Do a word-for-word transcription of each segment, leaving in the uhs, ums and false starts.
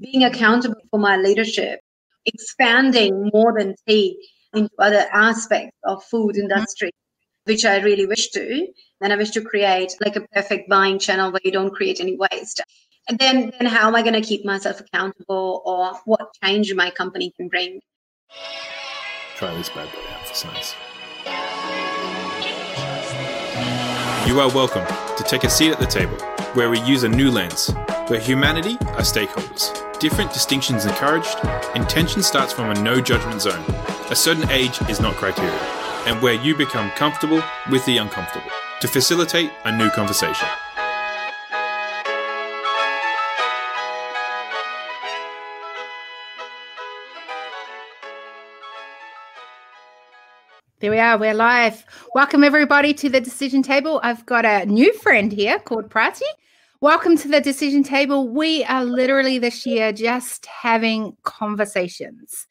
being accountable for my leadership, expanding more than tea into other aspects of food industry, which I really wish to. And I wish to create like a perfect buying channel where you don't create any waste. And then, then how am I going to keep myself accountable, or what change my company can bring? Try this bad boy out, it's nice. You are welcome to take a seat at the table, where we use a new lens, where humanity are stakeholders. Different distinctions encouraged, and tension starts from a no-judgment zone. A certain age is not criteria, and where you become comfortable with the uncomfortable to facilitate a new conversation. There we are, we're live. Welcome everybody to The Decision Table. I've got a new friend here called Prati. Welcome to The Decision Table. We are literally this year just having conversations,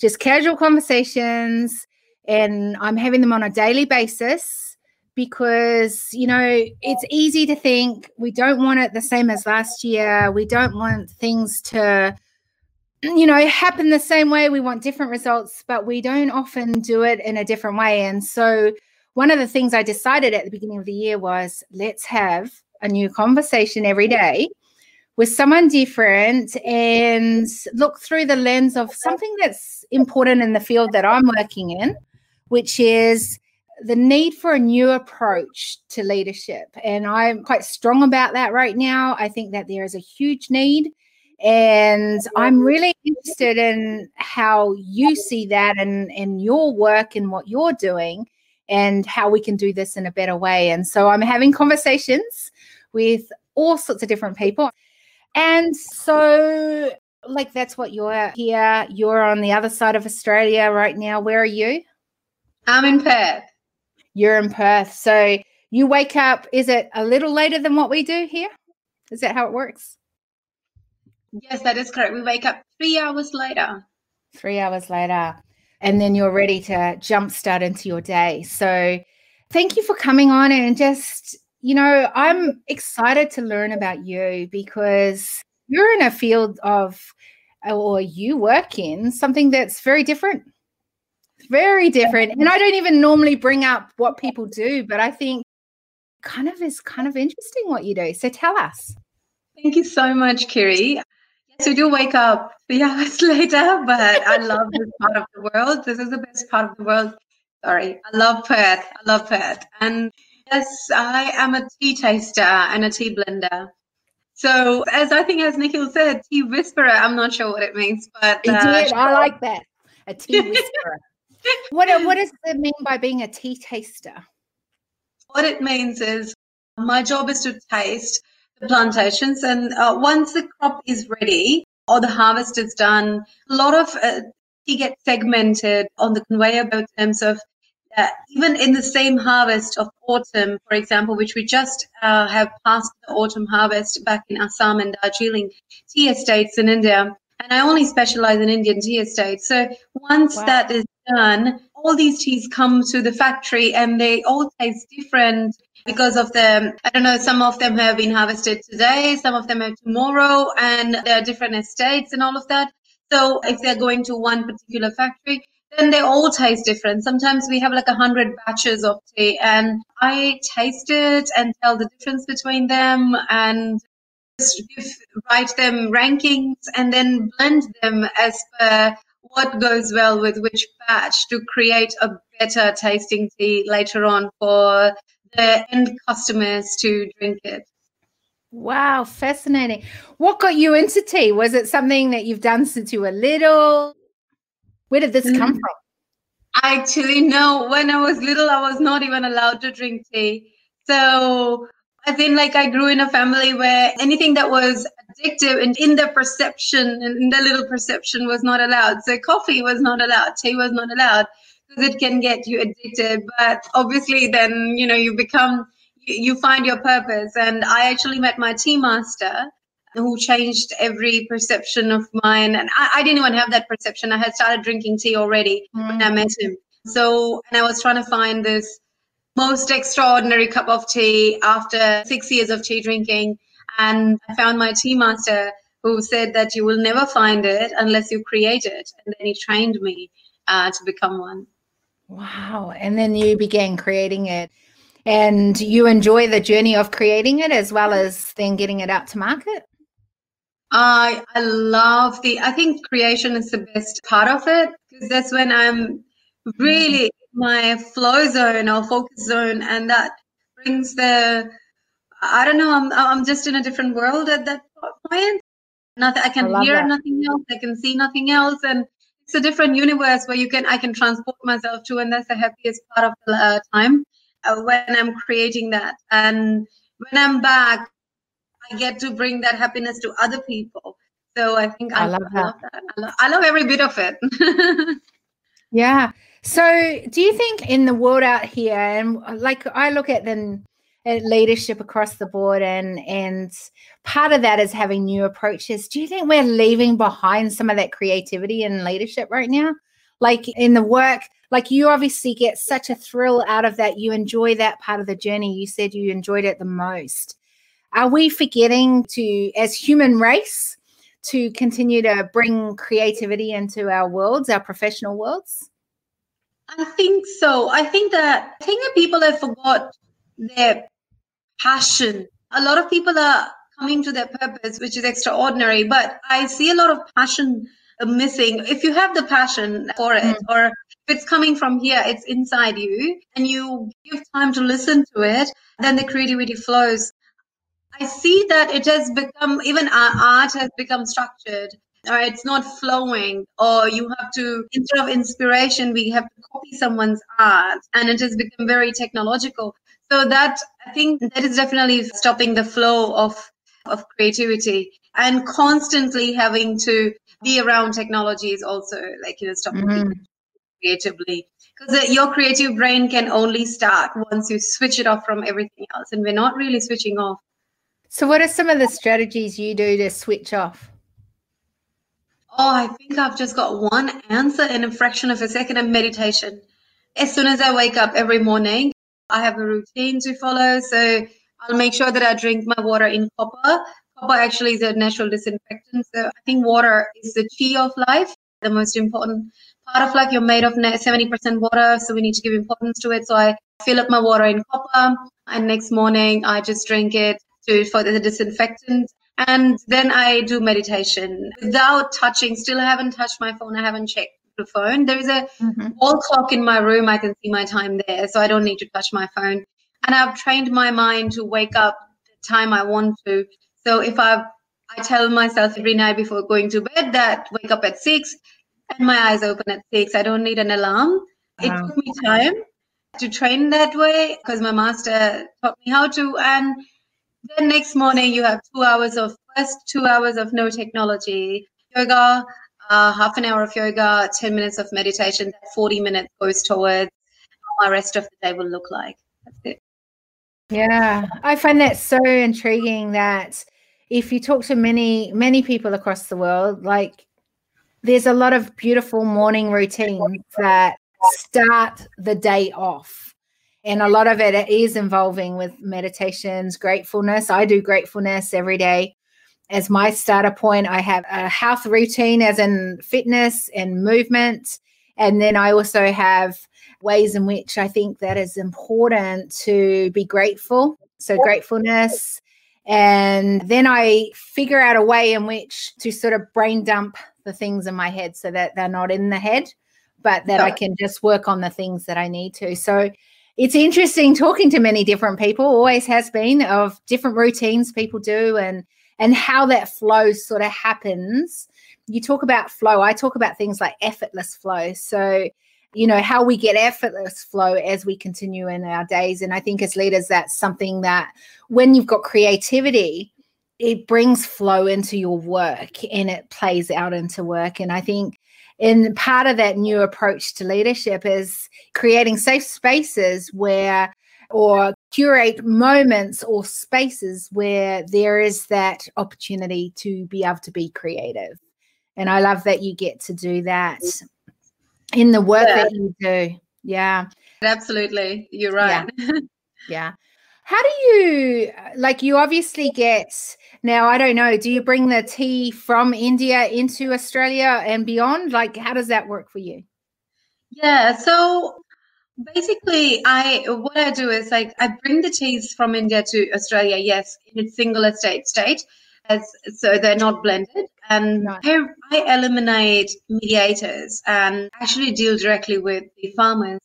just casual conversations, and I'm having them on a daily basis because, you know, it's easy to think we don't want it the same as last year. We don't want things to, you know, happen the same way. We want different results, but we don't often do it in a different way. And so one of the things I decided at the beginning of the year was let's have a new conversation every day with someone different and look through the lens of something that's important in the field that I'm working in, which is the need for a new approach to leadership. And I'm quite strong about that right now. I think that there is a huge need. And I'm really interested in how you see that and in your work and what you're doing and how we can do this in a better way. And so I'm having conversations with all sorts of different people. And so, like, that's what you're here. You're on the other side of Australia right now. Where are you? I'm in Perth. You're in Perth. So you wake up, is it a little later than what we do here? Is that how it works? Yes, that is correct. We wake up three hours later. Three hours later. And then you're ready to jumpstart into your day. So thank you for coming on and just, you know, I'm excited to learn about you because you're in a field of, or you work in something that's very different, very different. And I don't even normally bring up what people do, but I think kind of is kind of interesting what you do. So tell us. Thank you so much, Kiri. So do wake up three hours later, but I love this part of the world. This is the best part of the world. Sorry. I love Perth. I love Perth. And yes, I am a tea taster and a tea blender. So as I think as Nikhil said, tea whisperer, I'm not sure what it means, but uh, sure. I like that. A tea whisperer. What what does it mean by being a tea taster? What it means is my job is to taste the plantations, and uh, once the crop is ready or the harvest is done, a lot of uh, tea gets segmented on the conveyor belt in terms of uh, even in the same harvest of autumn, for example, which we just uh, have passed the autumn harvest back in Assam and Darjeeling tea estates in India. And I only specialize in Indian tea estates. So once wow. that is done, all these teas come to the factory and they all taste different. Because of them, I don't know, some of them have been harvested today, some of them have tomorrow, and there are different estates and all of that. So if they're going to one particular factory, then they all taste different. Sometimes we have like a hundred batches of tea, and I taste it and tell the difference between them and just give, write them rankings and then blend them as per what goes well with which batch to create a better tasting tea later on for the end customers to drink it. Wow, fascinating. What got you into tea? Was it something that you've done since you were little? Where did this mm. come from? Actually, no. When I was little, I was not even allowed to drink tea. So I think like I grew in a family where anything that was addictive and in their perception and in their little perception was not allowed. So coffee was not allowed. Tea was not allowed. Because it can get you addicted, but obviously then, you know, you become, you find your purpose. And I actually met my tea master who changed every perception of mine. And I, I didn't even have that perception. I had started drinking tea already mm. when I met him. So, and I was trying to find this most extraordinary cup of tea after six years of tea drinking. And I found my tea master who said that you will never find it unless you create it. And then he trained me uh, to become one. Wow. And then you began creating it. And you enjoy the journey of creating it as well as then getting it out to market? I, I love the, I think creation is the best part of it, because that's when I'm really in my flow zone or focus zone, and that brings the, I don't know, I'm, I'm just in a different world at that point. Nothing, I can I hear that. Nothing else, I can see nothing else, and it's a different universe where you can, I can transport myself to, and that's the happiest part of the uh, time. When I'm creating that, and when I'm back, I get to bring that happiness to other people. So I think I, I love, love that. that. I, love, I love every bit of it. Yeah. So do you think in the world out here, and like I look at the at leadership across the board, and and part of that is having new approaches. Do you think we're leaving behind some of that creativity in leadership right now? Like in the work, like you obviously get such a thrill out of that. You enjoy that part of the journey. You said you enjoyed it the most. Are we forgetting to, as human race, to continue to bring creativity into our worlds, our professional worlds? I think so. I think that, I think that people have forgot their passion. A lot of people are coming to their purpose, which is extraordinary, but I see a lot of passion missing. If you have the passion for it, mm. or if it's coming from here, it's inside you, and you give time to listen to it, then the creativity flows. I see that it has become, even our art has become structured, or it's not flowing, or you have to, instead of inspiration, we have to copy someone's art, and it has become very technological. So that, I think that is definitely stopping the flow of of creativity, and constantly having to be around technology is also like, you know, stop mm-hmm. creatively, because your creative brain can only start once you switch it off from everything else, and we're not really switching off. So what are some of the strategies you do to switch off? Oh, I think I've just got one answer in a fraction of a second, and meditation. As soon as I wake up every morning, I have a routine to follow. So I'll make sure that I drink my water in copper. Copper actually is a natural disinfectant. So I think water is the key of life, the most important part of life. You're made of seventy percent water, so we need to give importance to it. So I fill up my water in copper, and next morning I just drink it to, for the disinfectant. And then I do meditation without touching. Still haven't touched my phone. I haven't checked the phone. There is a mm-hmm. wall clock in my room. I can see my time there, so I don't need to touch my phone. And I've trained my mind to wake up the time I want to. So if I I tell myself every night before going to bed that wake up at six, and my eyes open at six. I don't need an alarm. Wow. It took me time to train that way, because my master taught me how to. And then next morning you have two hours of first two hours of no technology, yoga, uh, half an hour of yoga, ten minutes of meditation. That forty minutes goes towards how my rest of the day will look like. That's it. Yeah, I find that so intriguing that if you talk to many, many people across the world, like there's a lot of beautiful morning routines that start the day off. And a lot of it is involving with meditations, gratefulness. I do gratefulness every day as my starter point. I have a health routine as in fitness and movement. And then I also have ways in which I think that is important to be grateful. So gratefulness. And then I figure out a way in which to sort of brain dump the things in my head so that they're not in the head, but that I can just work on the things that I need to. So it's interesting talking to many different people, always has been, of different routines people do and and how that flow sort of happens. You talk about flow. I talk about things like effortless flow. So, you know, how we get effortless flow as we continue in our days. And I think as leaders, that's something that when you've got creativity, it brings flow into your work and it plays out into work. And I think in part of that new approach to leadership is creating safe spaces where, or curate moments or spaces where there is that opportunity to be able to be creative. And I love that you get to do that in the work yeah. that you do. Yeah. Absolutely. You're right. Yeah. yeah. How do you, like you obviously get Now, I don't know, do you bring the tea from India into Australia and beyond? Like, how does that work for you? Yeah, so basically, I what I do is like I bring the teas from India to Australia, yes, in its single estate state, as so they're not blended. And right. I, I eliminate mediators and actually deal directly with the farmers.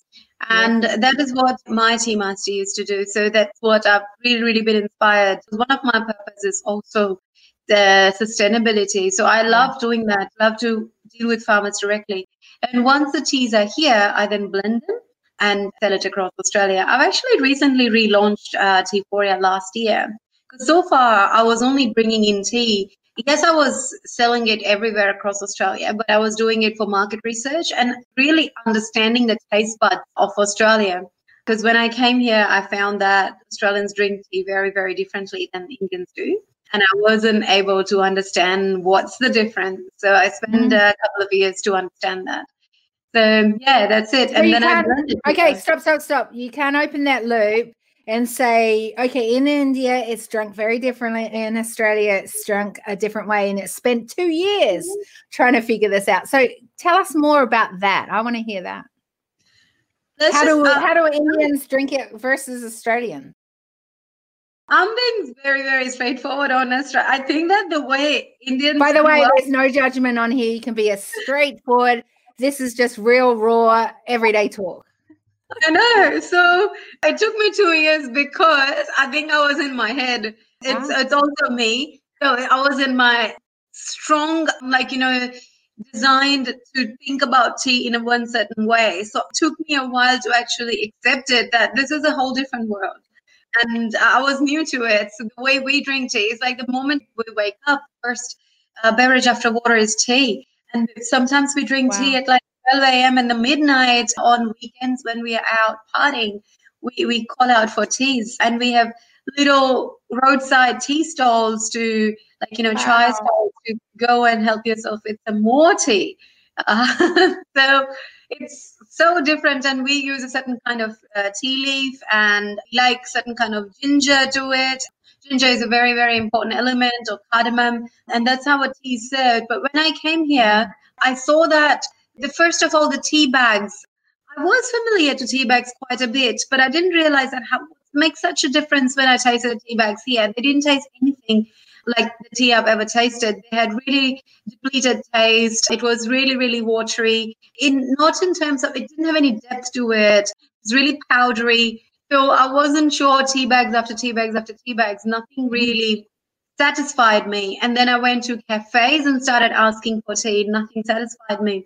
And that is what my tea master used to do. So that's what I've really, really been inspired. One of my purposes is also the sustainability. So I love doing that, love to deal with farmers directly. And once the teas are here, I then blend them and sell it across Australia. I've actually recently relaunched uh, Teaphoria last year. Because so far, I was only bringing in tea. Yes, I was selling it everywhere across Australia, but I was doing it for market research and really understanding the taste buds of Australia. Because when I came here, I found that Australians drink tea very, very differently than Indians do. And I wasn't able to understand what's the difference. So I spent mm. a couple of years to understand that. So, yeah, that's it. So and then I learned it. Okay, stop, stop, stop. You can't open that loop and say, okay, in India, it's drunk very differently. In Australia, it's drunk a different way. And it's spent two years trying to figure this out. So tell us more about that. I want to hear that. That's how do, just, uh, how do Indians drink it versus Australians? I'm being very, very straightforward on Australia. I think that the way Indians... By the way, well, there's no judgment on here. You can be as straightforward. This is just real, raw, everyday talk. I know. So it took me two years because I think I was in my head. It's wow. It's also me. So I was in my strong, like, you know, designed to think about tea in a one certain way. So it took me a while to actually accept it, that this is a whole different world. And I was new to it. So the way we drink tea is like the moment we wake up, first uh, beverage after water is tea. And sometimes we drink wow. tea at like twelve a m in the midnight on weekends when we are out partying. We, we call out for teas, and we have little roadside tea stalls to, like, you know, wow. chai stalls to go and help yourself with some more tea. Uh, so it's so different, and we use a certain kind of uh, tea leaf, and like certain kind of ginger to it. Ginger is a very, very important element, or cardamom, and that's how a tea is served. But when I came here, I saw that the first of all, the tea bags. I was familiar to tea bags quite a bit, but I didn't realize that how it makes such a difference when I tasted the tea bags here. They didn't taste anything like the tea I've ever tasted. They had really depleted taste. It was really, really watery. In not in terms of, it didn't have any depth to it. It's really powdery. So I wasn't sure. Tea bags after tea bags after tea bags, nothing really satisfied me. And then I went to cafes and started asking for tea. Nothing satisfied me.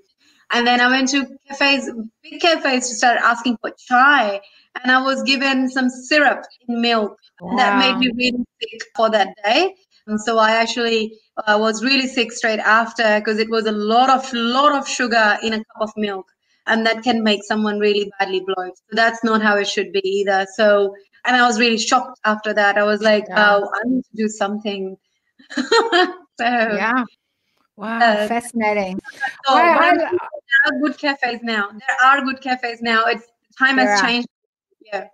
And then I went to cafes, big cafes, to start asking for chai. And I was given some syrup in milk. Wow. That made me really sick for that day. And so I actually uh, was really sick straight after, because it was a lot of, lot of sugar in a cup of milk. And that can make someone really badly bloated. So that's not how it should be either. So, and I was really shocked after that. I was like, yeah. oh, I need to do something. so, yeah. Wow, uh, fascinating. So well, I, there are good cafes now. There are good cafes now. It's time has are. changed. Yeah.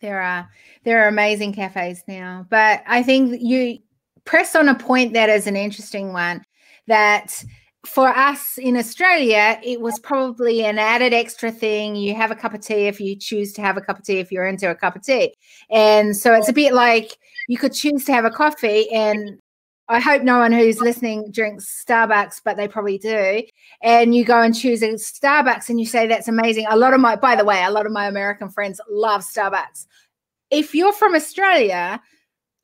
There are. There are amazing cafes now. But I think you press on a point that is an interesting one, that for us in Australia, it was probably an added extra thing. You have a cup of tea if you choose to have a cup of tea, if you're into a cup of tea. And so it's a bit like you could choose to have a coffee, and I hope no one who's listening drinks Starbucks, but they probably do. And you go and choose a Starbucks and you say, that's amazing. A lot of my, by the way, a lot of my American friends love Starbucks. If you're from Australia,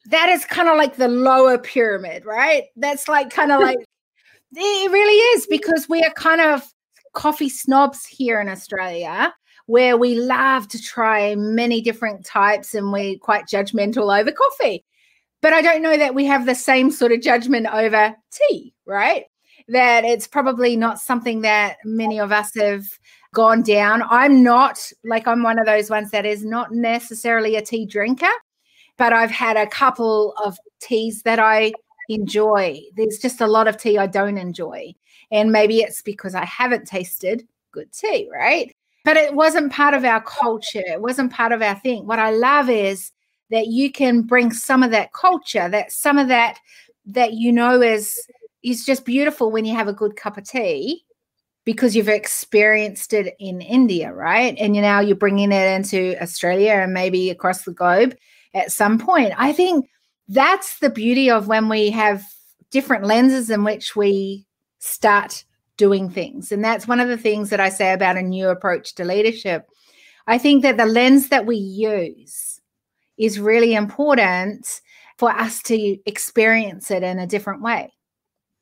that is kind of like the lower pyramid, right? That's like kind of like, it really is, because we are kind of coffee snobs here in Australia, where we love to try many different types and we're quite judgmental over coffee. But I don't know that we have the same sort of judgment over tea, right? That it's probably not something that many of us have gone down. I'm not, like, I'm one of those ones that is not necessarily a tea drinker, but I've had a couple of teas that I enjoy. There's just a lot of tea I don't enjoy. And maybe it's because I haven't tasted good tea, right? But it wasn't part of our culture. It wasn't part of our thing. What I love is that you can bring some of that culture, that some of that that you know is is just beautiful when you have a good cup of tea, because you've experienced it in India, right? And you now you're bringing it into Australia and maybe across the globe at some point. I think that's the beauty of when we have different lenses in which we start doing things. And that's one of the things that I say about a new approach to leadership. I think that the lens that we use is really important for us to experience it in a different way,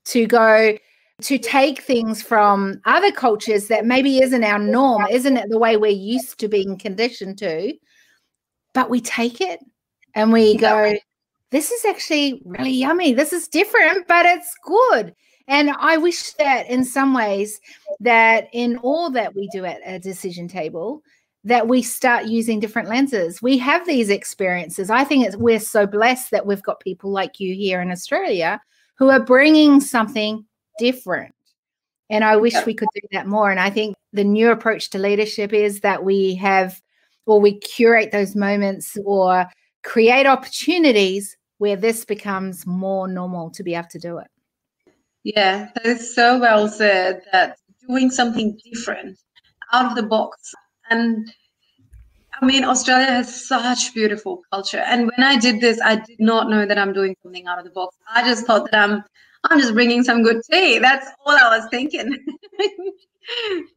to go, to take things from other cultures that maybe isn't our norm, isn't it the way we're used to being conditioned to, but we take it and we go, this is actually really yummy. This is different, but it's good. And I wish that in some ways that in all that we do at a decision table, that we start using different lenses. We have these experiences. I think it's, we're so blessed that we've got people like you here in Australia who are bringing something different. And I wish we could do that more. And I think the new approach to leadership is that we have, or we curate those moments or create opportunities where this becomes more normal to be able to do it. Yeah, that is so well said, that doing something different, out of the box. And I mean, Australia has such beautiful culture. And when I did this, I did not know that I'm doing something out of the box. I just thought that I'm I'm just bringing some good tea. That's all I was thinking.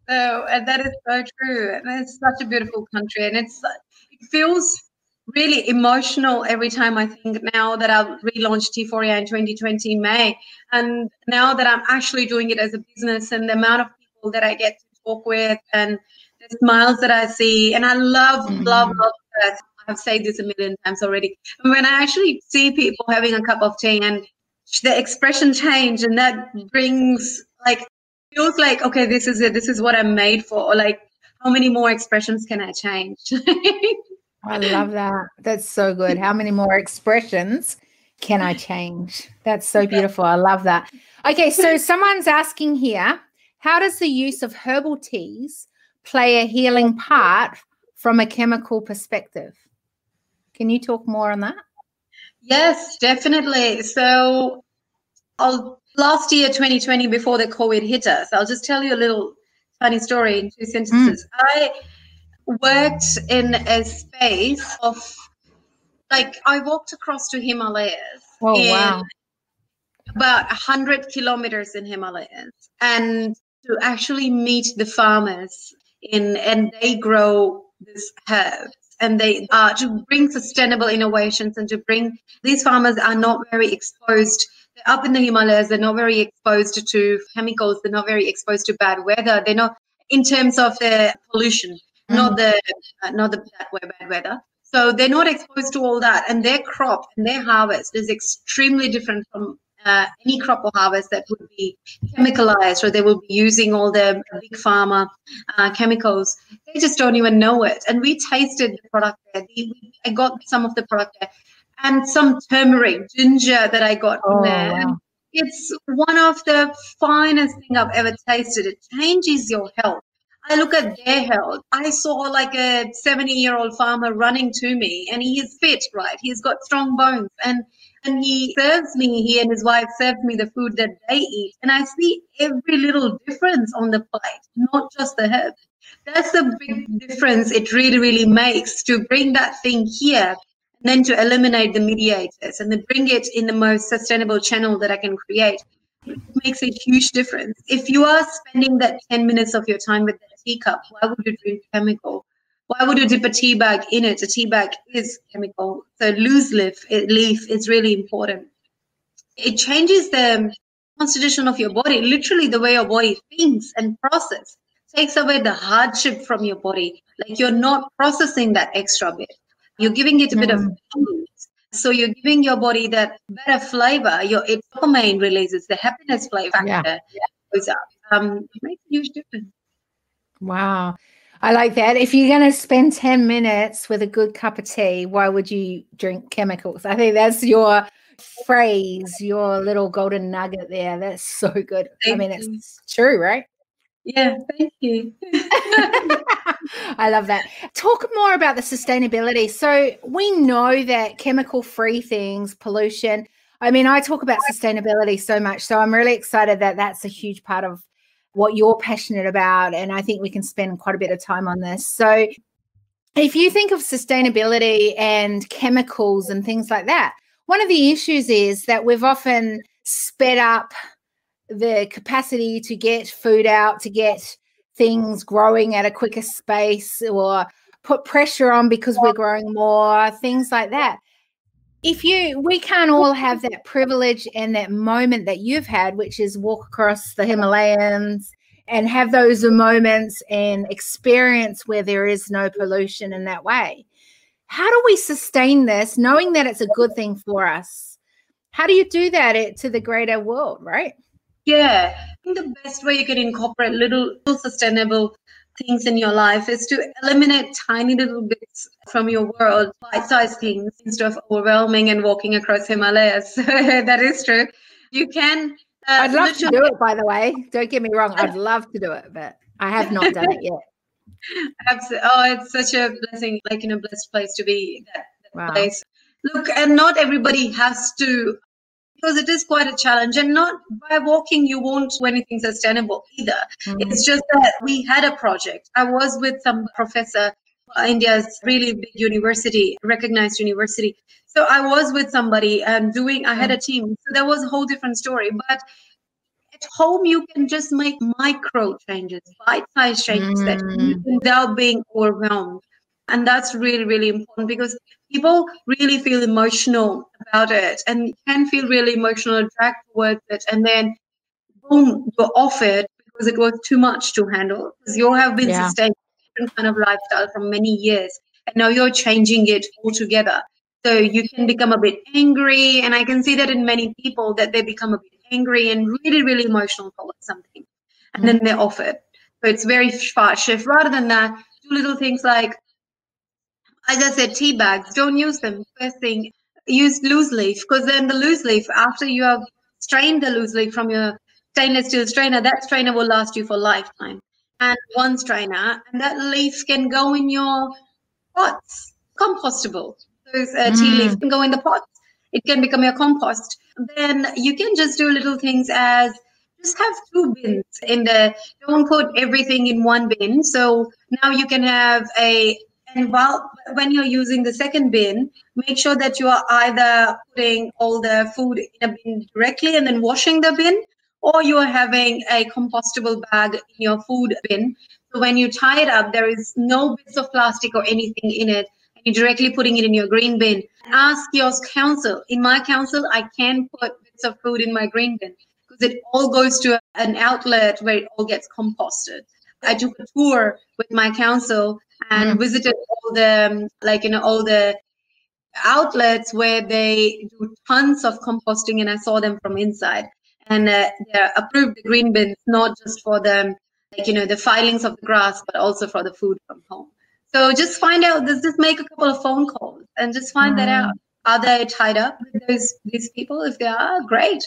So, and that is so true. And it's such a beautiful country. And it's it feels really emotional every time I think now that I've relaunched Teaphoria in twenty twenty in May. And now that I'm actually doing it as a business, and the amount of people that I get to talk with and the smiles that I see. And I love, mm-hmm. love, love Perth. I've said this a million times already. And when I actually see people having a cup of tea and the expression change, and that brings, like, feels like, okay, this is it. This is what I'm made for. Or like, how many more expressions can I change? I love that. That's so good. How many more expressions can I change? That's so beautiful. I love that. Okay, so someone's asking here, how does the use of herbal teas play a healing part from a chemical perspective? Can you talk more on that? Yes, definitely. So I'll, last year, twenty twenty, before the COVID hit us, I'll just tell you a little funny story in two sentences. Mm. I worked in a space of, like, I walked across to Himalayas. Oh, in wow. About one hundred kilometers in Himalayas, and to actually meet the farmers in, and they grow this herb. And they are to bring sustainable innovations, and to bring, these farmers are not very exposed. They're up in the Himalayas. They're not very exposed to chemicals. They're not very exposed to bad weather. They're not, in terms of the pollution, mm-hmm. not the uh, not the bad, bad weather. So they're not exposed to all that. And their crop and their harvest is extremely different from uh, any crop or harvest that would be chemicalized, or they will be using all the big pharma uh, chemicals. They just don't even know it. And we tasted the product there. I got some of the product there, and some turmeric, ginger that I got from oh, there. Wow. It's one of the finest thing I've ever tasted. It changes your health. I look at their health. I saw like a seventy-year-old farmer running to me, and he is fit, right? He's got strong bones, and And he serves me, he and his wife serve me the food that they eat. And I see every little difference on the plate, not just the herb. That's the big difference it really, really makes, to bring that thing here and then to eliminate the mediators and then bring it in the most sustainable channel that I can create. It makes a huge difference. If you are spending that ten minutes of your time with that teacup, why would you drink chemical? Why would you dip a tea bag in it? A tea bag is chemical. So loose leaf, leaf is really important. It changes the constitution of your body, literally the way your body thinks and processes. Takes away the hardship from your body. Like, you're not processing that extra bit. You're giving it a mm. bit of food. So you're giving your body that better flavor. Your dopamine releases, the happiness flavor factor goes up. Um, it makes a huge difference. Wow. I like that. If you're going to spend ten minutes with a good cup of tea, why would you drink chemicals? I think that's your phrase, your little golden nugget there. That's so good. Thank I mean, you. It's true, right? Yeah, thank you. I love that. Talk more about the sustainability. So we know that chemical-free things, pollution, I mean, I talk about sustainability so much, so I'm really excited that that's a huge part of what you're passionate about, and I think we can spend quite a bit of time on this. So if you think of sustainability and chemicals and things like that, one of the issues is that we've often sped up the capacity to get food out, to get things growing at a quicker space, or put pressure on because we're growing more, things like that. If you, we can't all have that privilege and that moment that you've had, which is walk across the Himalayas and have those moments and experience where there is no pollution in that way. How do we sustain this, knowing that it's a good thing for us? How do you do that it, to the greater world, right? Yeah, I think the best way you can incorporate little, little sustainable things in your life is to eliminate tiny little bits from your world, bite-sized things, instead of overwhelming and walking across Himalayas. That is true. You can. Uh, I'd love to do it, by the way. Don't get me wrong. I'd love to do it, but I have not done it yet. Absolutely. Oh, it's such a blessing, like in a blessed place to be. That, that wow. place. Look, and not everybody has to, because it is quite a challenge, and not by walking you won't do anything sustainable either. Mm. It's just that we had a project. I was with some professor, India's really big university, recognized university. So I was with somebody and doing, I had a team. So there was a whole different story. But at home, you can just make micro changes, bite-sized changes mm. that you can, without being overwhelmed. And that's really, really important, because people really feel emotional about it and can feel really emotional and dragged towards it. And then, boom, you're off it because it was too much to handle. Because you have been yeah. sustaining a different kind of lifestyle for many years, and now you're changing it altogether. So you can become a bit angry. And I can see that in many people, that they become a bit angry and really, really emotional towards something. And mm-hmm. then they're off it. So it's very fast shift. Rather than that, do little things like, as I said, tea bags, don't use them. First thing, use loose leaf, because then the loose leaf, after you have strained the loose leaf from your stainless steel strainer, that strainer will last you for a lifetime. And one strainer, and that leaf can go in your pots, compostable. Those uh, tea mm. leaf can go in the pots. It can become your compost. Then you can just do little things as, just have two bins in the, don't put everything in one bin. So now you can have a, and while, when you're using the second bin, make sure that you are either putting all the food in a bin directly and then washing the bin, or you are having a compostable bag in your food bin. So when you tie it up, there is no bits of plastic or anything in it. And you're directly putting it in your green bin. Ask your council. In my council, I can put bits of food in my green bin because it all goes to an outlet where it all gets composted. I took a tour with my council and mm. visited all the, like, you know, all the outlets where they do tons of composting, and I saw them from inside. And uh, they approved the green bins, not just for the, like, you know, the filings of the grass, but also for the food from home. So just find out, this, just make a couple of phone calls and just find mm. that out. Are they tied up with those, these people? If they are, great.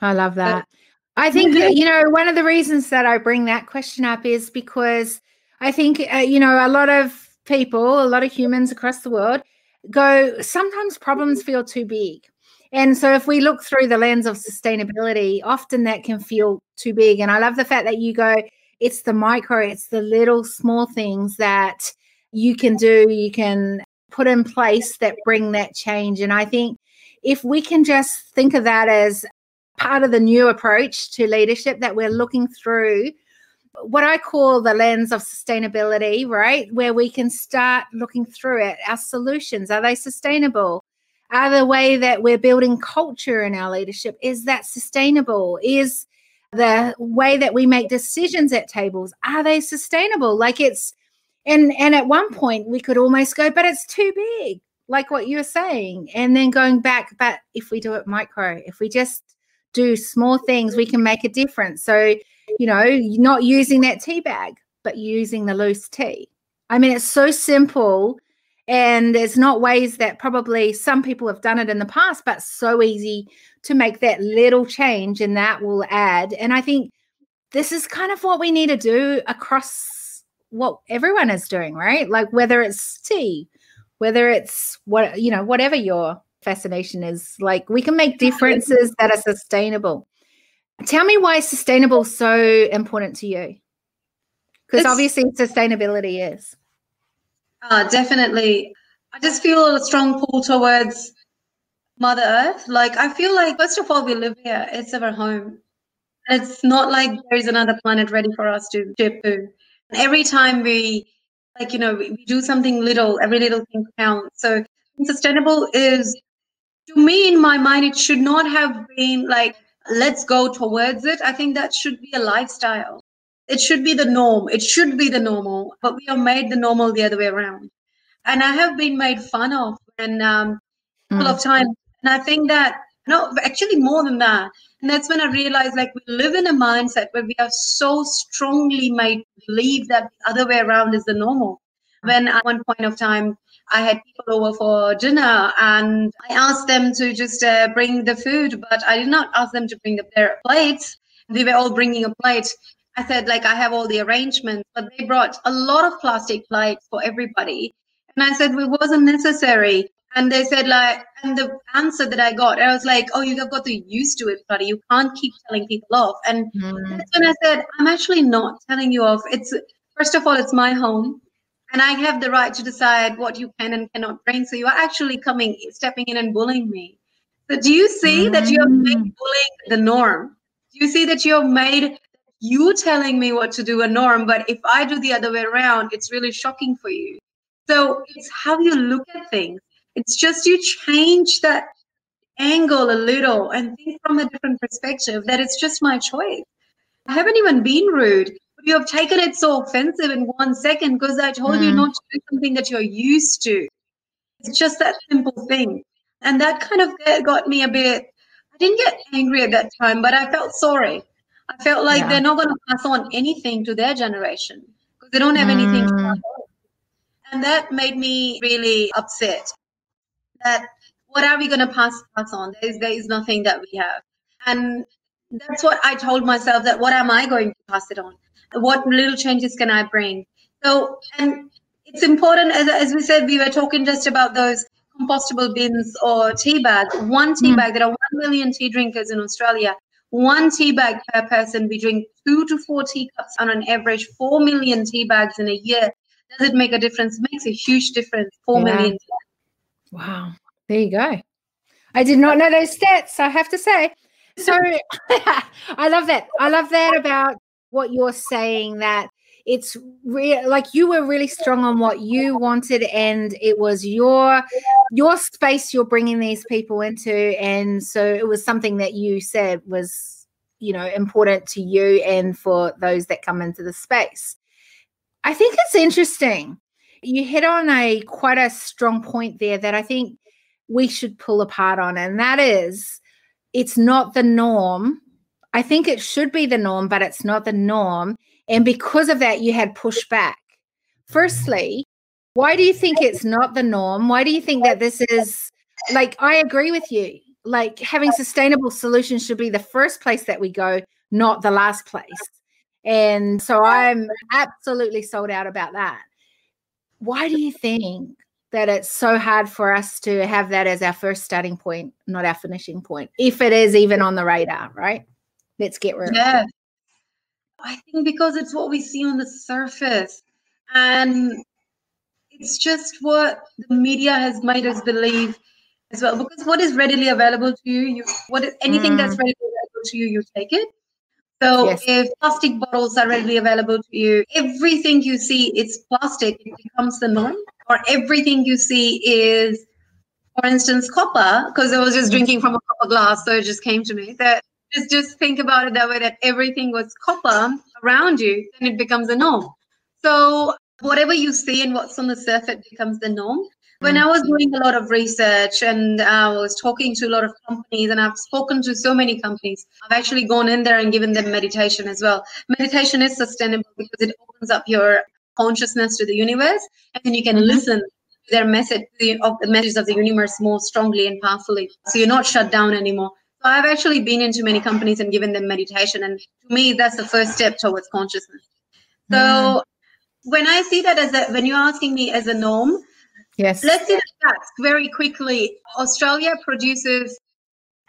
I love that. So, I think, you know, one of the reasons that I bring that question up is because I think, uh, you know, a lot of people, a lot of humans across the world go, sometimes problems feel too big. And so if we look through the lens of sustainability, often that can feel too big. And I love the fact that you go, it's the micro, it's the little small things that you can do, you can put in place that bring that change. And I think if we can just think of that as part of the new approach to leadership, that we're looking through what I call the lens of sustainability, right, where we can start looking through it. Our solutions, are they sustainable? Are the way that we're building culture in our leadership, is that sustainable? Is the way that we make decisions at tables, are they sustainable? Like it's, and, and at one point we could almost go, but it's too big, like what you were saying, and then going back, but if we do it micro, if we just do small things, we can make a difference. So, you know, not using that tea bag, but using the loose tea. I mean, it's so simple, and there's not ways that probably some people have done it in the past, but so easy to make that little change, and that will add. And I think this is kind of what we need to do across what everyone is doing, right? Like whether it's tea, whether it's what, you know, whatever your fascination is, like, we can make differences that are sustainable. Tell me why sustainable is so important to you, because obviously sustainability is. Uh, definitely. I just feel a strong pull towards Mother Earth. Like, I feel like, first of all, we live here. It's our home. It's not like there is another planet ready for us to ship to. Every time we, like, you know, we do something little, every little thing counts. So sustainable is, to me, in my mind, it should not have been like, let's go towards it. I think that should be a lifestyle. It should be the norm. It should be the normal. But we are made the normal the other way around. And I have been made fun of and um, mm. full of time. And I think that, no, actually more than that. And that's when I realized, like, we live in a mindset where we are so strongly made to believe that the other way around is the normal. When at one point of time, I had people over for dinner and I asked them to just uh, bring the food, but I did not ask them to bring the, their plates. They were all bringing a plate. I said, like, I have all the arrangements, but they brought a lot of plastic plates for everybody. And I said, well, it wasn't necessary. And they said, like, and the answer that I got, I was like, oh, you have got to used to it, buddy. You can't keep telling people off. And mm. that's when I said, I'm actually not telling you off. It's, first of all, it's my home. And I have the right to decide what you can and cannot bring. So you are actually coming, stepping in and bullying me. So do you see mm. that you have made bullying the norm? Do you see that you have made you telling me what to do a norm? But if I do the other way around, it's really shocking for you. So it's how you look at things. It's just you change that angle a little and think from a different perspective that it's just my choice. I haven't even been rude, but you have taken it so offensive in one second because I told mm. you not to do something that you're used to. It's just that simple thing. And that kind of got me a bit, I didn't get angry at that time, but I felt sorry. I felt like yeah. they're not going to pass on anything to their generation because they don't have mm. anything to pass on. And that made me really upset. That what are we going to pass, pass on? There is, there is nothing that we have. And that's what I told myself, that what am I going to pass it on? What little changes can I bring? So, and it's important, as, as we said, we were talking just about those compostable bins or tea bags. One tea mm. bag, there are one million tea drinkers in Australia. One tea bag per person. We drink two to four teacups on an average, four million tea bags in a year. Does it make a difference? It makes a huge difference, four yeah. million tea bags. Wow. There you go. I did not know those stats, I have to say. So I love that. I love that about what you're saying, that it's real, like you were really strong on what you wanted and it was your your space you're bringing these people into. And so it was something that you said was, you know, important to you and for those that come into the space. I think it's interesting. You hit on a quite a strong point there that I think we should pull apart on, and that is it's not the norm. I think it should be the norm, but it's not the norm. And because of that, you had pushback. Firstly, why do you think it's not the norm? Why do you think that this is, like, I agree with you. Like, having sustainable solutions should be the first place that we go, not the last place. And so I'm absolutely sold out about that. Why do you think that it's so hard for us to have that as our first starting point, not our finishing point, if it is even on the radar, right? Let's get rid of it. Yeah. I think because it's what we see on the surface, and it's just what the media has made us believe as well, because what is readily available to you, you what is, anything mm. that's readily available to you, you take it. So yes. if plastic bottles are readily available to you, everything you see is plastic, it becomes the norm. Or everything you see is, for instance, copper, because I was just drinking from a copper glass, so it just came to me. So just, just think about it that way, that everything was copper around you, then it becomes the norm. So whatever you see and what's on the surface becomes the norm. When I was doing a lot of research and I was talking to a lot of companies, and I've spoken to so many companies, I've actually gone in there and given them meditation as well. Meditation is sustainable because it opens up your consciousness to the universe, and then you can mm-hmm. listen to their message, of the messages of the universe more strongly and powerfully. So you're not shut down anymore. So I've actually been into many companies and given them meditation, and to me, that's the first step towards consciousness. So mm. when I see that as a, when you're asking me as a norm, Yes. Let's see the stats very quickly. Australia produces,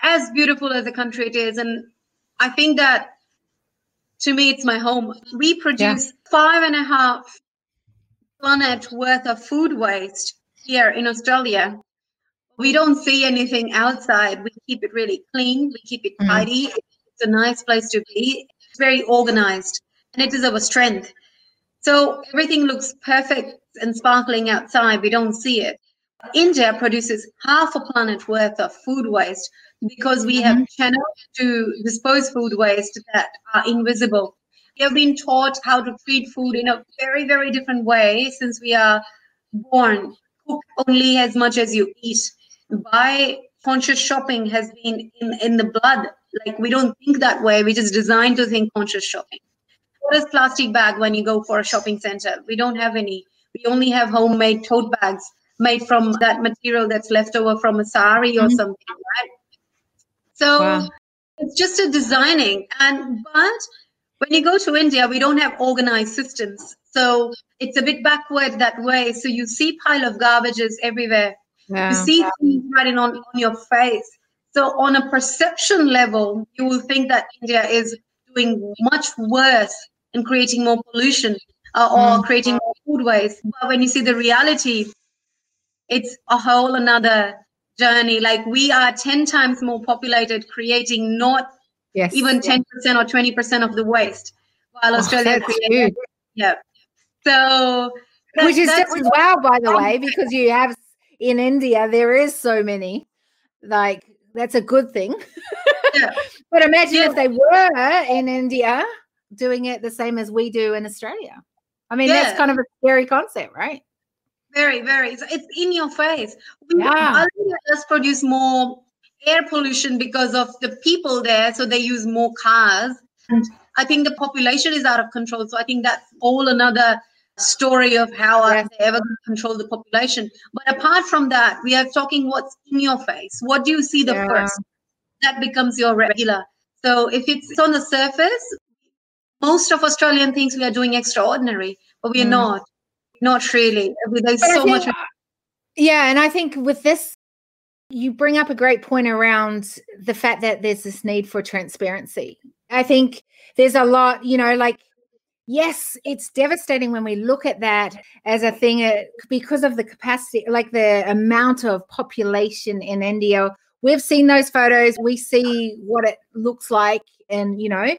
as beautiful as a country it is, and I think that, to me, it's my home. We produce yeah. five and a half planet worth of food waste here in Australia. We don't see anything outside. We keep it really clean. We keep it tidy. Mm. It's a nice place to be. It's very organized, and it is our strength. So everything looks perfect and sparkling outside. We don't see it. India produces half a planet worth of food waste because we mm-hmm. have channels to dispose food waste that are invisible. We have been taught how to treat food in a very, very different way since we are born. Cook only as much as you eat. Buy conscious shopping has been in, in the blood. Like, we don't think that way. We're just designed to think conscious shopping. What is plastic bag when you go for a shopping center? We don't have any. We only have homemade tote bags made from that material that's left over from a sari mm-hmm. or something, right? So wow. it's just a designing. And but when you go to India, we don't have organized systems. So it's a bit backward that way. So you see pile of garbages everywhere. Yeah. You see things writing on, on your face. So on a perception level, you will think that India is doing much worse and creating more pollution uh, or mm. creating more food waste. But when you see the reality, it's a whole another journey. Like, we are ten times more populated, creating not yes. even ten percent or twenty percent of the waste, while oh, Australia creates. Yeah. So that, which is just wow, by the way, because you have in India, there is so many. Like, that's a good thing. Yeah. But imagine yeah. if they were in India doing it the same as we do in Australia. I mean, yeah. that's kind of a scary concept, right? Very, very. It's, it's in your face. We yeah. us produce more air pollution because of the people there, so they use more cars. And I think the population is out of control. So I think that's all another story of how yes. they ever control the population. But apart from that, we are talking what's in your face. What do you see the yeah. first? That becomes your regular. So if it's on the surface, most of Australian thinks we are doing extraordinary, but we are mm. not. Not really. There's so think, much. Yeah, and I think with this, you bring up a great point around the fact that there's this need for transparency. I think there's a lot, you know, like, yes, it's devastating when we look at that as a thing uh, because of the capacity, like the amount of population in India. We've seen those photos. We see what it looks like and, you know,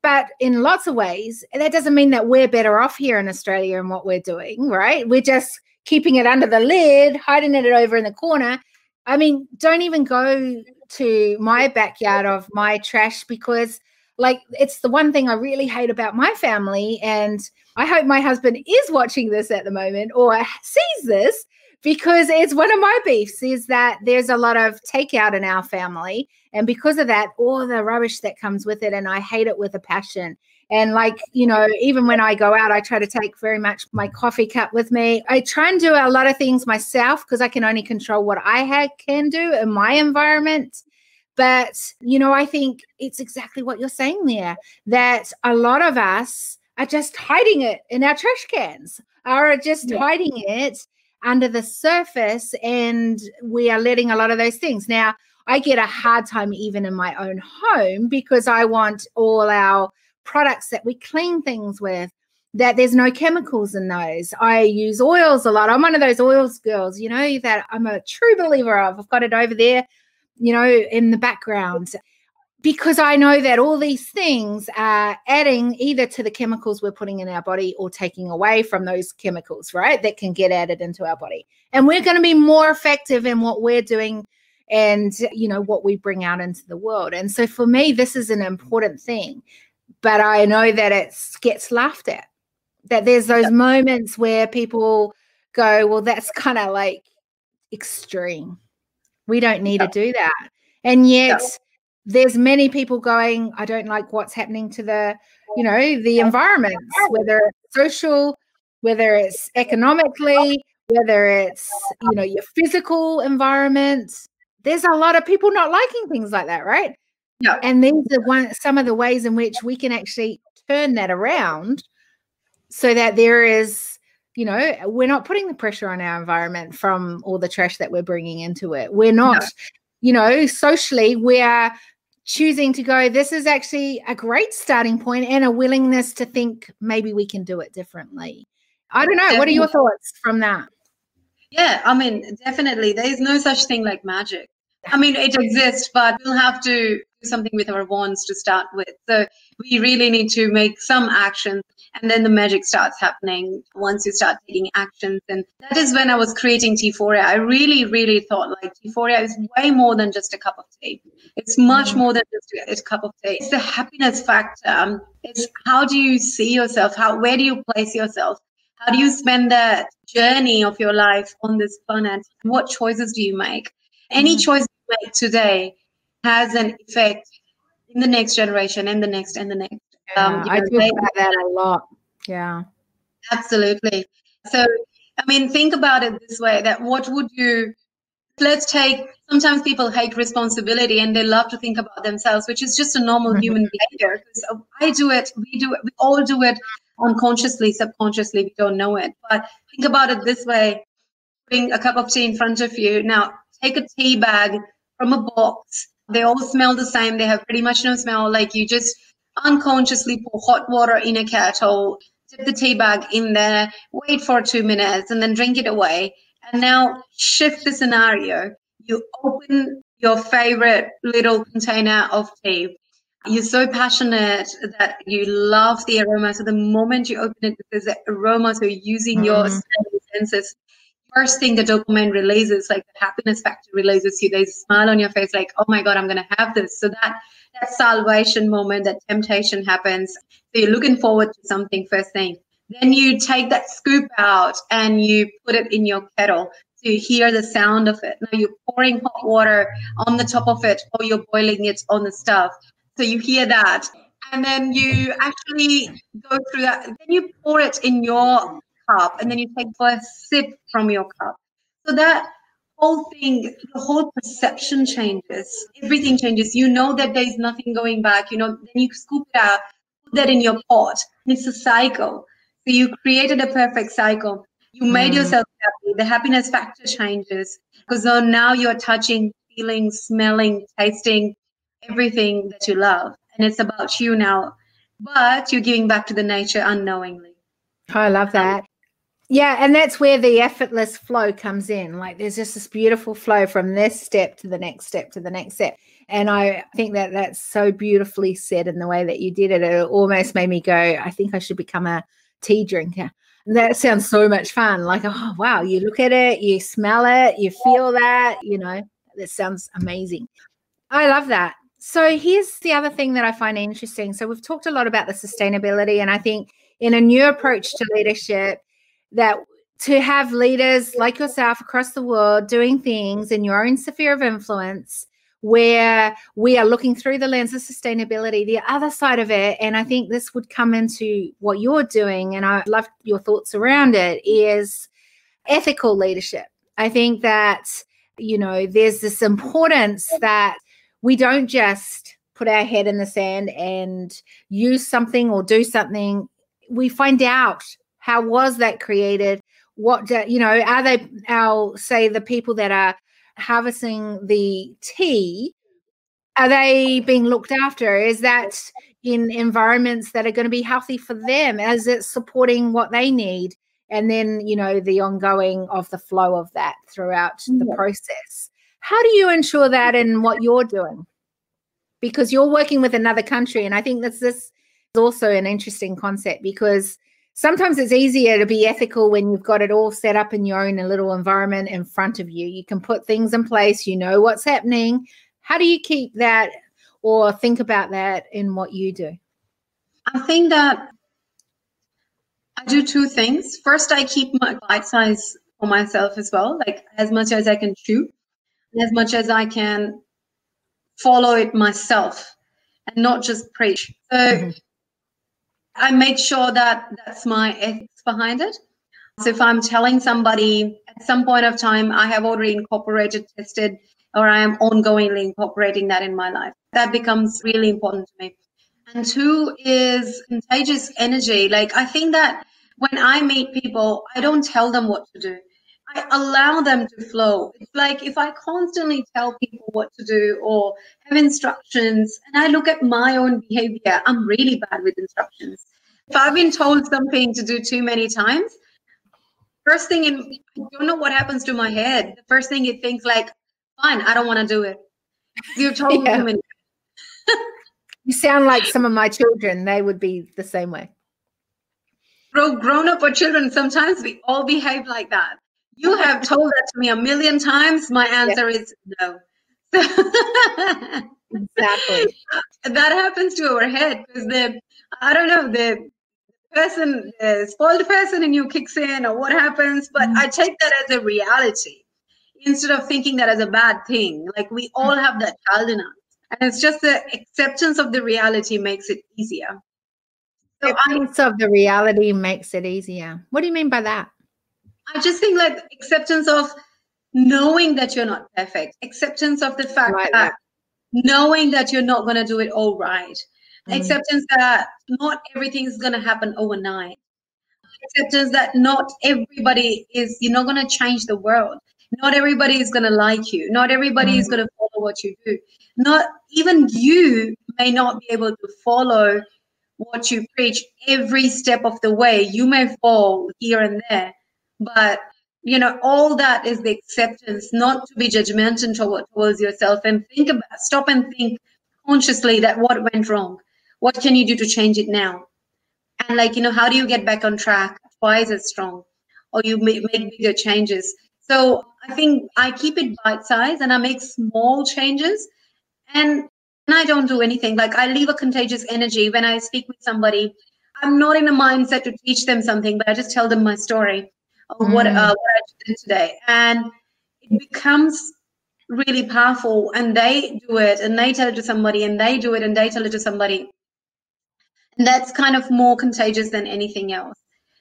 but in lots of ways, that doesn't mean that we're better off here in Australia and what we're doing, right? We're just keeping it under the lid, hiding it over in the corner. I mean, don't even go to my backyard of my trash because, like, it's the one thing I really hate about my family, and I hope my husband is watching this at the moment or sees this, because it's one of my beefs is that there's a lot of takeout in our family. And because of that, all the rubbish that comes with it, and I hate it with a passion. And like, you know, even when I go out, I try to take very much my coffee cup with me. I try and do a lot of things myself because I can only control what I ha- can do in my environment. But, you know, I think it's exactly what you're saying there, that a lot of us are just hiding it in our trash cans, are just yeah. hiding it under the surface, and we are letting a lot of those things. Now, I get a hard time even in my own home because I want all our products that we clean things with, that there's no chemicals in those. I use oils a lot. I'm one of those oils girls, you know, that I'm a true believer of. I've got it over there, you know, in the background, because I know that all these things are adding either to the chemicals we're putting in our body or taking away from those chemicals, right, that can get added into our body. And we're going to be more effective in what we're doing and, you know, what we bring out into the world. And so for me, this is an important thing. But I know that it gets laughed at, that there's those yep. moments where people go, well, that's kind of like extreme. We don't need yep. to do that. And yet... Yep. There's many people going, I don't like what's happening to the, you know, the environment, whether it's social, whether it's economically, whether it's, you know, your physical environment. There's a lot of people not liking things like that, right? Yeah. And these are one, some of the ways in which we can actually turn that around so that there is, you know, we're not putting the pressure on our environment from all the trash that we're bringing into it. We're not, no. you know, socially we are choosing to go, this is actually a great starting point and a willingness to think maybe we can do it differently. I don't know. Definitely. What are your thoughts from that? Yeah, I mean, definitely. There is no such thing like magic. I mean, it exists, but we'll have to do something with our wands to start with. So we really need to make some actions, and then the magic starts happening once you start taking actions. And that is when I was creating Teaphoria. I really, really thought like Teaphoria is way more than just a cup of tea. It's much more than just a cup of tea. It's the happiness factor. It's how do you see yourself? How, where do you place yourself? How do you spend the journey of your life on this planet? What choices do you make? Any choice you make today has an effect in the next generation, and the next, and the next. Yeah, um, you I know, talk about that a lot. Yeah. Absolutely. So, I mean, think about it this way, that what would you, let's take, sometimes people hate responsibility and they love to think about themselves, which is just a normal human behavior. So I do it, we do it, we all do it unconsciously, subconsciously, we don't know it. But think about it this way, putting a cup of tea in front of you. Now, take a tea bag from a box. They all smell the same. They have pretty much no smell. Like you just unconsciously pour hot water in a kettle, dip the tea bag in there, wait for two minutes, and then drink it away. And now shift the scenario. You open your favorite little container of tea. You're so passionate that you love the aroma. So the moment you open it, there's an aroma. So you're using mm-hmm. your senses. First thing the dopamine releases, like the happiness factor releases you, there's a smile on your face, like, oh my God, I'm going to have this. So that, that salvation moment, that temptation happens. So you're looking forward to something first thing. Then you take that scoop out and you put it in your kettle. So you hear the sound of it. Now you're pouring hot water on the top of it, or you're boiling it on the stove. So you hear that. And then you actually go through that. Then you pour it in your cup, and then you take a sip from your cup. So that whole thing, the whole perception changes. Everything changes. You know that there's nothing going back. You know, then you scoop it out, put that in your pot. It's a cycle. So you created a perfect cycle. You made mm. yourself happy. The happiness factor changes because so now you're touching, feeling, smelling, tasting everything that you love. And it's about you now. But you're giving back to the nature unknowingly. Oh, I love that. Yeah, and that's where the effortless flow comes in. Like there's just this beautiful flow from this step to the next step to the next step. And I think that that's so beautifully said in the way that you did it. It almost made me go, I think I should become a tea drinker. And that sounds so much fun. Like, oh, wow, you look at it, you smell it, you feel that, you know, that sounds amazing. I love that. So here's the other thing that I find interesting. So we've talked a lot about the sustainability, and I think in a new approach to leadership, that to have leaders like yourself across the world doing things in your own sphere of influence where we are looking through the lens of sustainability, the other side of it, and I think this would come into what you're doing, and I love your thoughts around it, is ethical leadership. I think that, you know, there's this importance that we don't just put our head in the sand and use something or do something. We find out, how was that created? What, do, you know, are they, I'll say the people that are harvesting the tea, are they being looked after? Is that in environments that are going to be healthy for them? Is it supporting what they need? And then, you know, the ongoing of the flow of that throughout mm-hmm. the process. How do you ensure that in what you're doing? Because you're working with another country, and I think that's this, also an interesting concept, because sometimes it's easier to be ethical when you've got it all set up in your own little environment in front of you. You can put things in place, you know what's happening. How do you keep that or think about that in what you do? I think that I do two things. First, I keep my bite size for myself as well, like as much as I can chew, and as much as I can follow it myself and not just preach. So mm-hmm. I make sure that that's my ethics behind it. So if I'm telling somebody at some point of time, I have already incorporated, tested, or I am ongoingly incorporating that in my life. That becomes really important to me. And two is contagious energy. Like I think that When I meet people, I don't tell them what to do. I allow them to flow. It's like if I constantly tell people what to do or have instructions, and I look at my own behavior, I'm really bad with instructions. If I've been told something to do too many times, first thing, in, I don't know what happens to my head. The first thing it thinks like, fine, I don't want to do it. You've told yeah. me too many times. You sound like some of my children. They would be the same way. Grown up or children, sometimes we all behave like that. You have told that to me a million times. My answer yeah. is no. So exactly. That happens to our head because the, I don't know, the person, the spoiled person in you kicks in or what happens. But mm-hmm. I take that as a reality instead of thinking that as a bad thing. Like we all have that child in us. And it's just the acceptance of the reality makes it easier. So acceptance I, of the reality makes it easier. What do you mean by that? I just think like acceptance of knowing that you're not perfect, acceptance of the fact right, that right. knowing that you're not going to do it all right, mm-hmm. acceptance that not everything is going to happen overnight, acceptance that not everybody is, you're not going to change the world. Not everybody is going to like you. Not everybody mm-hmm. is going to follow what you do. Not even you may not be able to follow what you preach every step of the way. You may fall here and there. But, you know, all that is the acceptance, not to be judgmental toward, towards yourself and think about, stop and think consciously that what went wrong, what can you do to change it now? And like, you know, how do you get back on track twice as strong or you make, make bigger changes? So I think I keep it bite-sized and I make small changes and, and I don't do anything. Like I leave a contagious energy when I speak with somebody. I'm not in a mindset to teach them something, but I just tell them my story. Of what, uh, what I did today, and it becomes really powerful, and they do it and they tell it to somebody and they do it and they tell it to somebody, and that's kind of more contagious than anything else,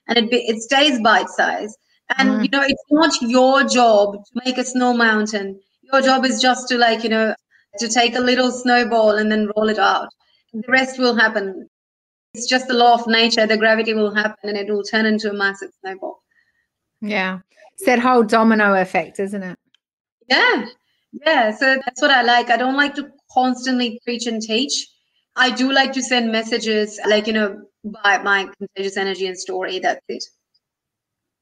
and it, it stays bite-sized. And mm. you know, it's not your job to make a snow mountain. Your job is just to, like, you know, to take a little snowball and then roll it out. The rest will happen. It's just the law of nature. The gravity will happen and it will turn into a massive snowball. Yeah, it's that whole domino effect, isn't it? Yeah, yeah. So that's what I like. I don't like to constantly preach and teach. I do like to send messages, like, you know, by my contagious energy and story. That's it.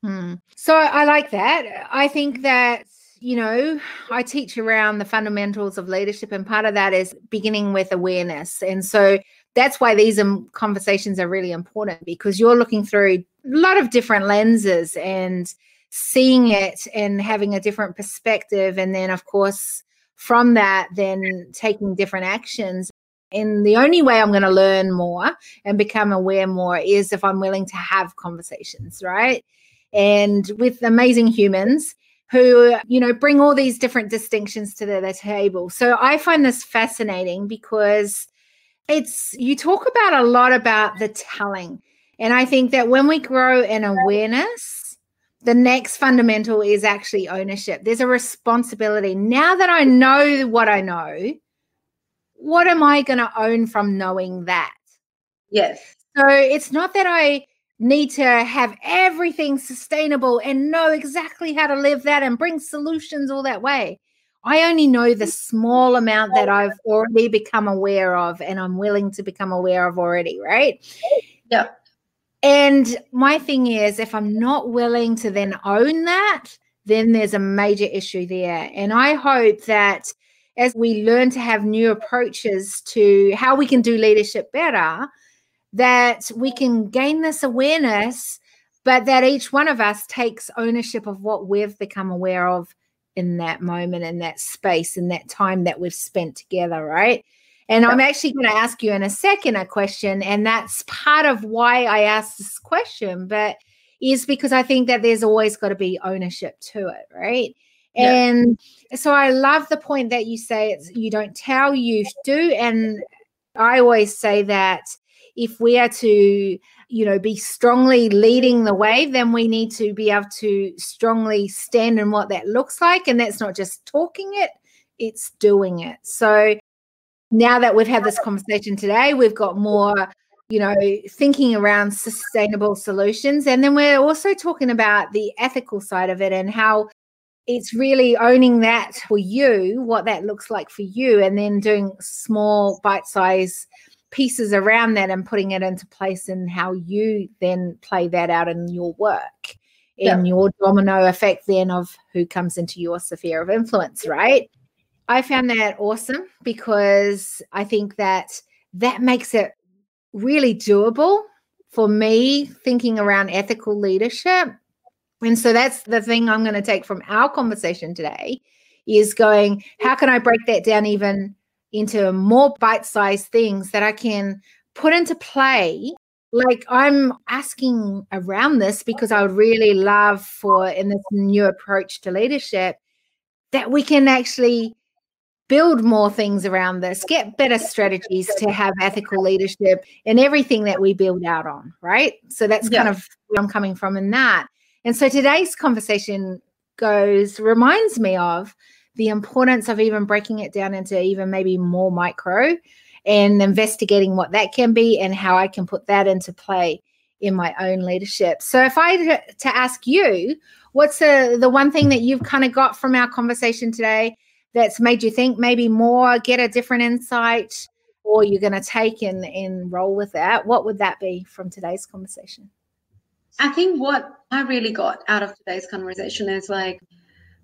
Hmm. So I like that. I think that, you know, I teach around the fundamentals of leadership, and part of that is beginning with awareness. And so that's why these conversations are really important, because you're looking through a lot of different lenses and seeing it and having a different perspective. And then, of course, from that, then taking different actions. And the only way I'm going to learn more and become aware more is if I'm willing to have conversations, right? And with amazing humans who, you know, bring all these different distinctions to the, the table. So I find this fascinating because it's, you talk about a lot about the telling. And I think that when we grow in awareness, the next fundamental is actually ownership. There's a responsibility. Now that I know what I know, what am I going to own from knowing that? Yes. So it's not that I need to have everything sustainable and know exactly how to live that and bring solutions all that way. I only know the small amount that I've already become aware of and I'm willing to become aware of already, right? Yeah. And my thing is, if I'm not willing to then own that, then there's a major issue there. And I hope that as we learn to have new approaches to how we can do leadership better, that we can gain this awareness, but that each one of us takes ownership of what we've become aware of in that moment, in that space, in that time that we've spent together, right? And I'm actually going to ask you in a second a question, and that's part of why I asked this question, but is because I think that there's always got to be ownership to it, right? Yeah. And so I love the point that you say it's, you don't tell, you do. And I always say that if we are to, you know, be strongly leading the way, then we need to be able to strongly stand in what that looks like. And that's not just talking it, it's doing it. So now that we've had this conversation today, we've got more you know, thinking around sustainable solutions. And then we're also talking about the ethical side of it and how it's really owning that for you, what that looks like for you, and then doing small bite-sized pieces around that and putting it into place and how you then play that out in your work, in yeah. your domino effect then of who comes into your sphere of influence, right? I found that awesome because I think that that makes it really doable for me thinking around ethical leadership. And so that's the thing I'm going to take from our conversation today is going, how can I break that down even into more bite-sized things that I can put into play? Like I'm asking around this because I would really love for in this new approach to leadership that we can actually build more things around this, get better strategies to have ethical leadership in everything that we build out on, right? So that's yeah. kind of where I'm coming from in that. And so today's conversation goes, reminds me of the importance of even breaking it down into even maybe more micro and investigating what that can be and how I can put that into play in my own leadership. So if I had to ask you, what's the, the one thing that you've kind of got from our conversation today that's made you think maybe more, get a different insight, or you're going to take and, and roll with that? What would that be from today's conversation? I think what I really got out of today's conversation is like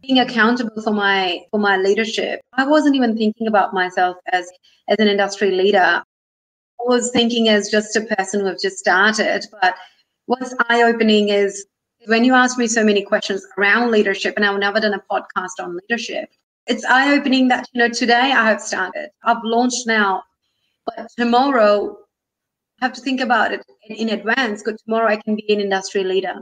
being accountable for my for my leadership. I wasn't even thinking about myself as, as an industry leader. I was thinking as just a person who have just started. But what's eye-opening is when you ask me so many questions around leadership, and I've never done a podcast on leadership, it's eye-opening that, you know, today I have started. I've launched now, but tomorrow I have to think about it in advance. Because tomorrow I can be an industry leader.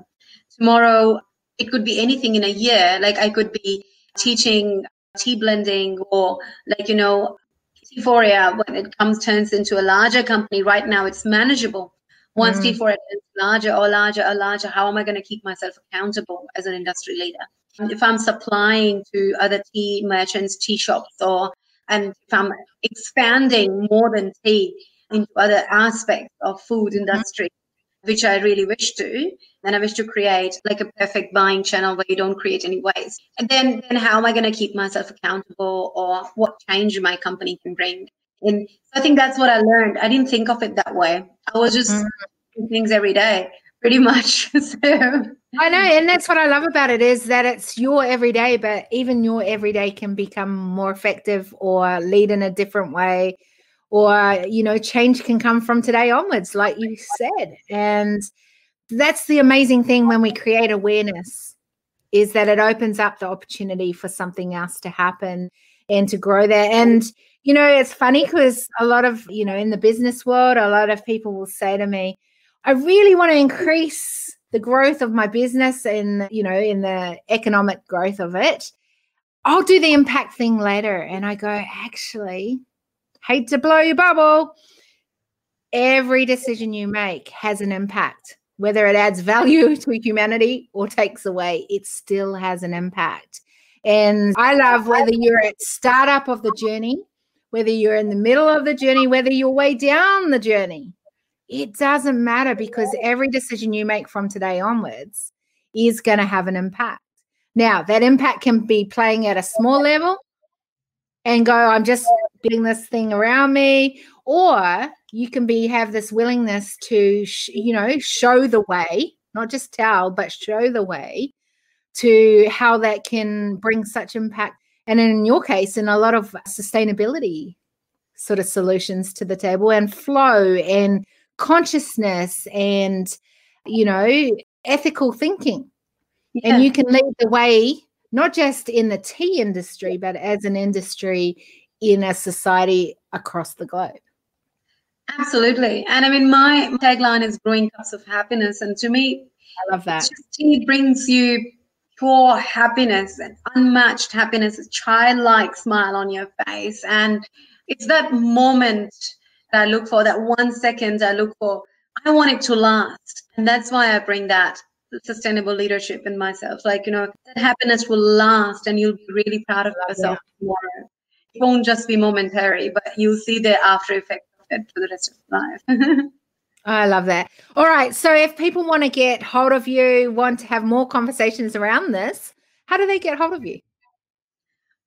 Tomorrow it could be anything in a year. Like I could be teaching tea blending or like, you know, Teaphoria when it comes turns into a larger company. Right now it's manageable. Once mm. Teaphoria turns larger or larger or larger, how am I going to keep myself accountable as an industry leader? If I'm supplying to other tea merchants, tea shops, or and if I'm expanding more than tea into other aspects of food industry, mm-hmm. which I really wish to, and I wish to create like a perfect buying channel where you don't create any waste. And then, then how am I going to keep myself accountable, or what change my company can bring? And I think that's what I learned. I didn't think of it that way. I was just mm-hmm. doing things every day, pretty much. So. I know, and that's what I love about it is that it's your everyday, but even your everyday can become more effective or lead in a different way, or, you know, change can come from today onwards, like you said. And that's the amazing thing when we create awareness is that it opens up the opportunity for something else to happen and to grow there. And, you know, it's funny because a lot of, you know, in the business world, a lot of people will say to me, I really want to increase the growth of my business and, you know, in the economic growth of it. I'll do the impact thing later. And I go, actually, hate to blow your bubble. Every decision you make has an impact. Whether it adds value to humanity or takes away, it still has an impact. And I love whether you're at startup of the journey, whether you're in the middle of the journey, whether you're way down the journey. It doesn't matter because every decision you make from today onwards is going to have an impact. Now, that impact can be playing at a small level and go, I'm just building this thing around me. Or you can be have this willingness to, sh- you know, show the way, not just tell, but show the way to how that can bring such impact. And in your case, in a lot of sustainability sort of solutions to the table and flow and consciousness and, you know, ethical thinking. Yeah. And you can lead the way, not just in the tea industry, but as an industry in a society across the globe. Absolutely. And I mean, my tagline is growing cups of happiness. And to me, I love that. Tea brings you pure happiness and unmatched happiness, a childlike smile on your face. And it's that moment I look for, that one second I look for, I want it to last. And that's why I bring that sustainable leadership in myself. Like, you know, that happiness will last and you'll be really proud of yourself yeah. tomorrow. It won't just be momentary, but you'll see the after effects of it for the rest of your life. I love that. All right. So if people want to get hold of you, want to have more conversations around this, how do they get hold of you?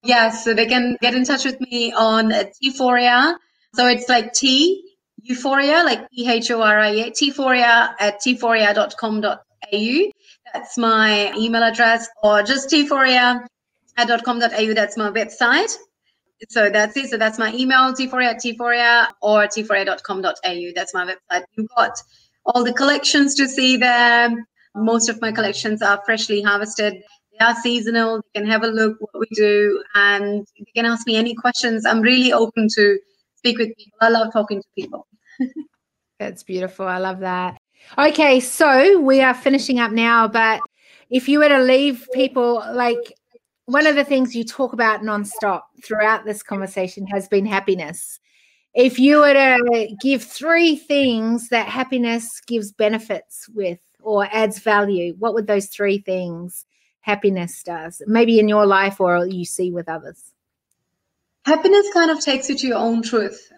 Yes, yeah, so they can get in touch with me on Teaphoria. So it's like T, Euphoria, like P H O R I A, Teaphoria at teaphoria dot com dot A U. That's my email address, or just teaphoria dot com dot A U. That's my website. So that's it. So that's my email, teaphoria at teaphoria, or teaphoria dot com dot A U. That's my website. You've got all the collections to see there. Most of my collections are freshly harvested. They are seasonal. You can have a look what we do, and you can ask me any questions. I'm really open to speak with people. I love talking to people. That's beautiful. I love that. Okay, so we are finishing up now, but if you were to leave people, like, one of the things you talk about nonstop throughout this conversation has been happiness. If you were to give three things that happiness gives benefits with or adds value, what would those three things happiness does, maybe in your life or you see with others? Happiness kind of takes you to your own truth.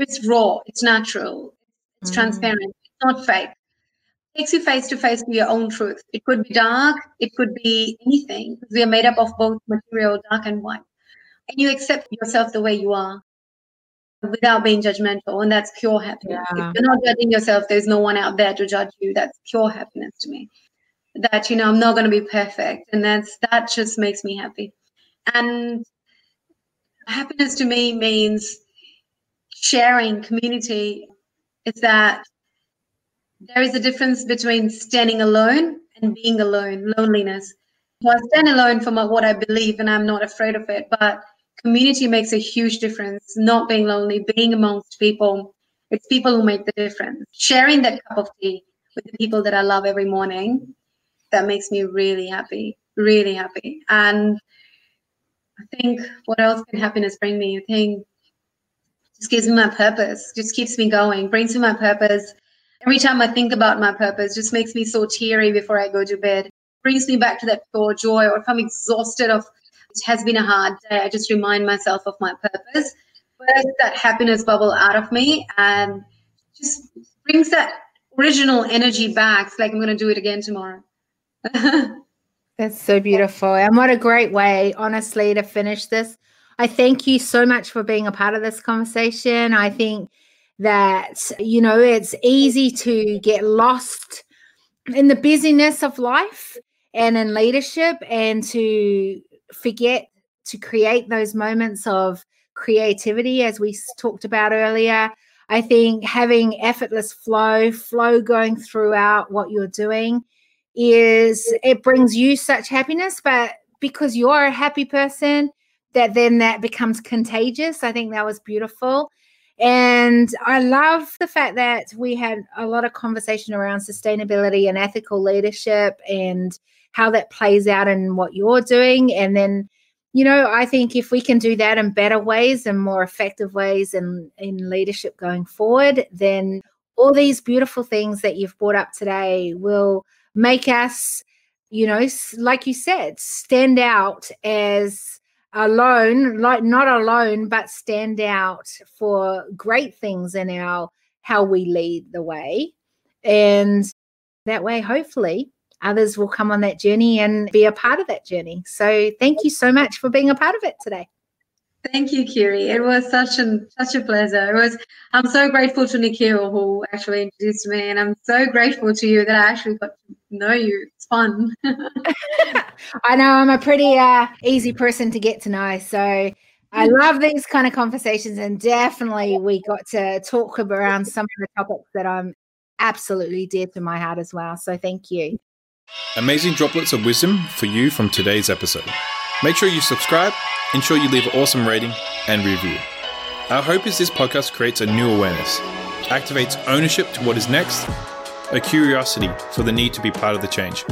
It's raw, it's natural, it's mm. transparent, it's not fake. Takes you face to face with your own truth. It could be dark, it could be anything. We are made up of both material, dark and white. And you accept yourself the way you are without being judgmental, and that's pure happiness. Yeah. If you're not judging yourself, there's no one out there to judge you. That's pure happiness to me. That, you know, I'm not going to be perfect, and that's that just makes me happy. And happiness to me means sharing, community. It's that there is a difference between standing alone and being alone, loneliness. So I stand alone for my, what I believe, and I'm not afraid of it, but community makes a huge difference, not being lonely, being amongst people. It's people who make the difference. Sharing that cup of tea with the people that I love every morning, that makes me really happy, really happy. And I think, what else can happiness bring me? I think it just gives me my purpose, just keeps me going, brings me my purpose. Every time I think about my purpose, just makes me so teary before I go to bed. Brings me back to that pure joy. Or if I'm exhausted of, it has been a hard day, I just remind myself of my purpose. Bursts that happiness bubble out of me and just brings that original energy back. It's like, I'm going to do it again tomorrow. That's so beautiful. And what a great way, honestly, to finish this. I thank you so much for being a part of this conversation. I think that, you know, it's easy to get lost in the busyness of life and in leadership, and to forget to create those moments of creativity, as we talked about earlier. I think having effortless flow, flow going throughout what you're doing, is it brings you such happiness, but because you're a happy person, that then that becomes contagious. I think that was beautiful. And I love the fact that we had a lot of conversation around sustainability and ethical leadership and how that plays out in what you're doing. And then, you know, I think if we can do that in better ways and more effective ways and in, in leadership going forward, then all these beautiful things that you've brought up today will make us, you know, like you said, stand out as alone, like not alone, but stand out for great things in our how we lead the way. And that way, hopefully, others will come on that journey and be a part of that journey. So thank you so much for being a part of it today. Thank you, Kiri. It was such an such a pleasure. It was. I'm so grateful to Nikhil, who actually introduced me, and I'm so grateful to you that I actually got to know you. It's fun. I know I'm a pretty uh, easy person to get to know, so I love these kind of conversations. And definitely, we got to talk around some of the topics that I'm absolutely dear to my heart as well. So thank you. Amazing droplets of wisdom for you from today's episode. Make sure you subscribe. Ensure you leave an awesome rating and review. Our hope is this podcast creates a new awareness, activates ownership to what is next, a curiosity for the need to be part of the change,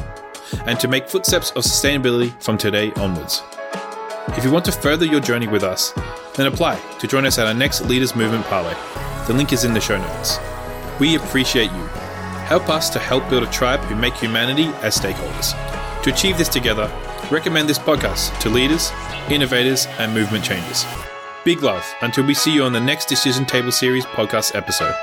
and to make footsteps of sustainability from today onwards. If you want to further your journey with us, then apply to join us at our next Leaders Movement Parlay. The link is in the show notes. We appreciate you. Help us to help build a tribe who make humanity as stakeholders. To achieve this together, recommend this podcast to leaders, innovators, and movement changers. Big love until we see you on the next Decision Table Series podcast episode.